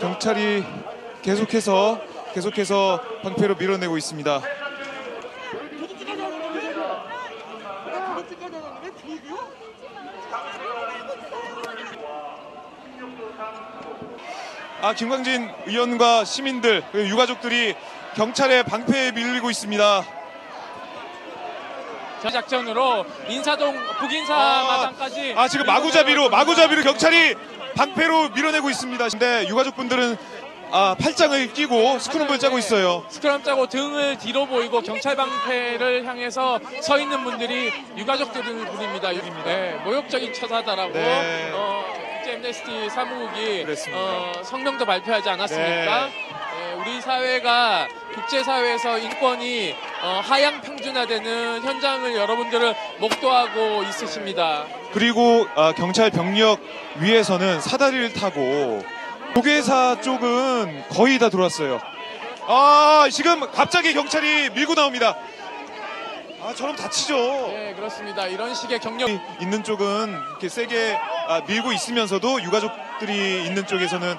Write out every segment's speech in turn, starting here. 경찰이 계속해서 방패로 밀어내고 있습니다. 아, 김광진 의원과 시민들, 유가족들이 경찰의 방패에 밀리고 있습니다. 작전으로 인사동 북인사마당까지 지금 마구잡이로 경찰이 방패로 밀어내고 있습니다. 근데 유가족분들은 팔짱을 끼고 스크럼을 짜고 있어요. 스크럼 짜고 등을 뒤로 보이고 경찰 방패를 향해서 서 있는 분들이 유가족들입니다. 네, 모욕적인 처사다라고 국제 앤네스티 사무국이 성명도 발표하지 않았습니까? 우리 사회가 국제사회에서 인권이 하향 평준화되는 현장을 여러분들은 목도하고 있으십니다. 그리고 경찰 병력 위에서는 사다리를 타고 조계사 쪽은 거의 다 들어왔어요. 지금 갑자기 경찰이 밀고 나옵니다. 저럼 다치죠. 네, 그렇습니다. 이런 식의 경력 있는 쪽은 이렇게 세게 밀고 있으면서도 유가족들이 있는 쪽에서는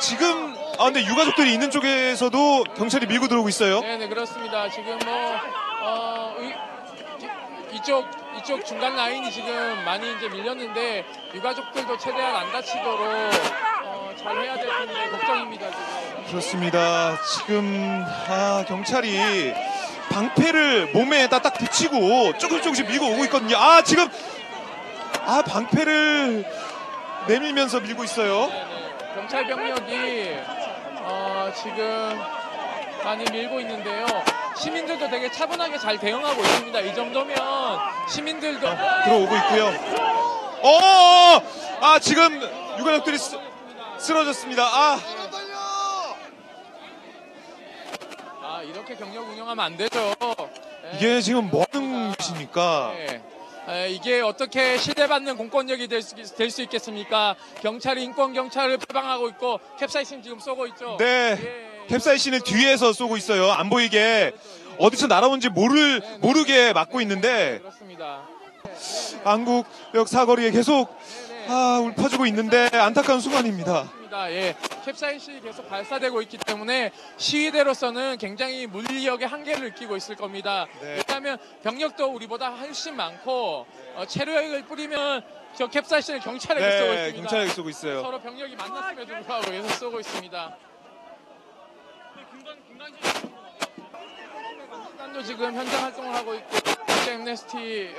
지금 근데 유가족들이 있는 쪽에서도 경찰이 밀고 들어오고 있어요. 네, 그렇습니다. 지금 이쪽 중간 라인이 지금 많이 이제 밀렸는데 유가족들도 최대한 안 다치도록 잘 해야 될 텐데 걱정입니다, 지금. 그렇습니다. 지금 경찰이 방패를 몸에다 딱 붙이고 조금씩 밀고 오고 있거든요. 지금 방패를 내밀면서 밀고 있어요. 네네. 경찰 병력이 지금 많이 밀고 있는데요. 시민들도 되게 차분하게 잘 대응하고 있습니다. 이 정도면 시민들도 들어오고 있고요. 지금 유가족들이 쓰러졌습니다. 이렇게 경력 운영하면 안 되죠. 이게 지금 뭐 하는 것입니까? 이게 어떻게 신뢰받는 공권력이 될 수 있겠습니까? 경찰이 인권 경찰을 표방하고 있고 캡사이신 지금 쏘고 있죠. 네, 캡사이신을 뒤에서 쏘고 있어요. 안 보이게 어디서 날아온지 모르게 막고 있는데. 그렇습니다. 안국역 사거리에 계속 울퍼주고 있는데 안타까운 순간입니다. 캡사이신이 계속 발사되고 있기 때문에 시위대로서는 굉장히 물리력의 한계를 느끼고 있을 겁니다. 왜냐하면 병력도 우리보다 훨씬 많고 체류액을 뿌리면 저 캡사이신을 경찰에게 쏘고 있습니다. 경찰에게 쏘고 있어요. 서로 병력이 만났음에도 불구하고 계속 쏘고 있습니다. 군단도 지금 현장 활동을 하고 있고 국제 앤네스티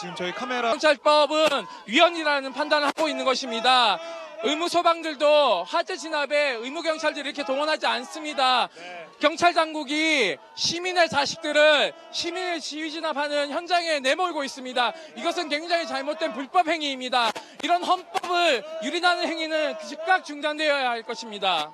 지금 저희 카메라 경찰법은 위헌이라는 판단을 하고 있는 것입니다. 의무 소방들도 화재 진압에 의무 경찰들이 이렇게 동원하지 않습니다. 경찰 당국이 시민의 자식들을 시민의 지휘 진압하는 현장에 내몰고 있습니다. 이것은 굉장히 잘못된 불법 행위입니다. 이런 헌법을 유린하는 행위는 즉각 중단되어야 할 것입니다.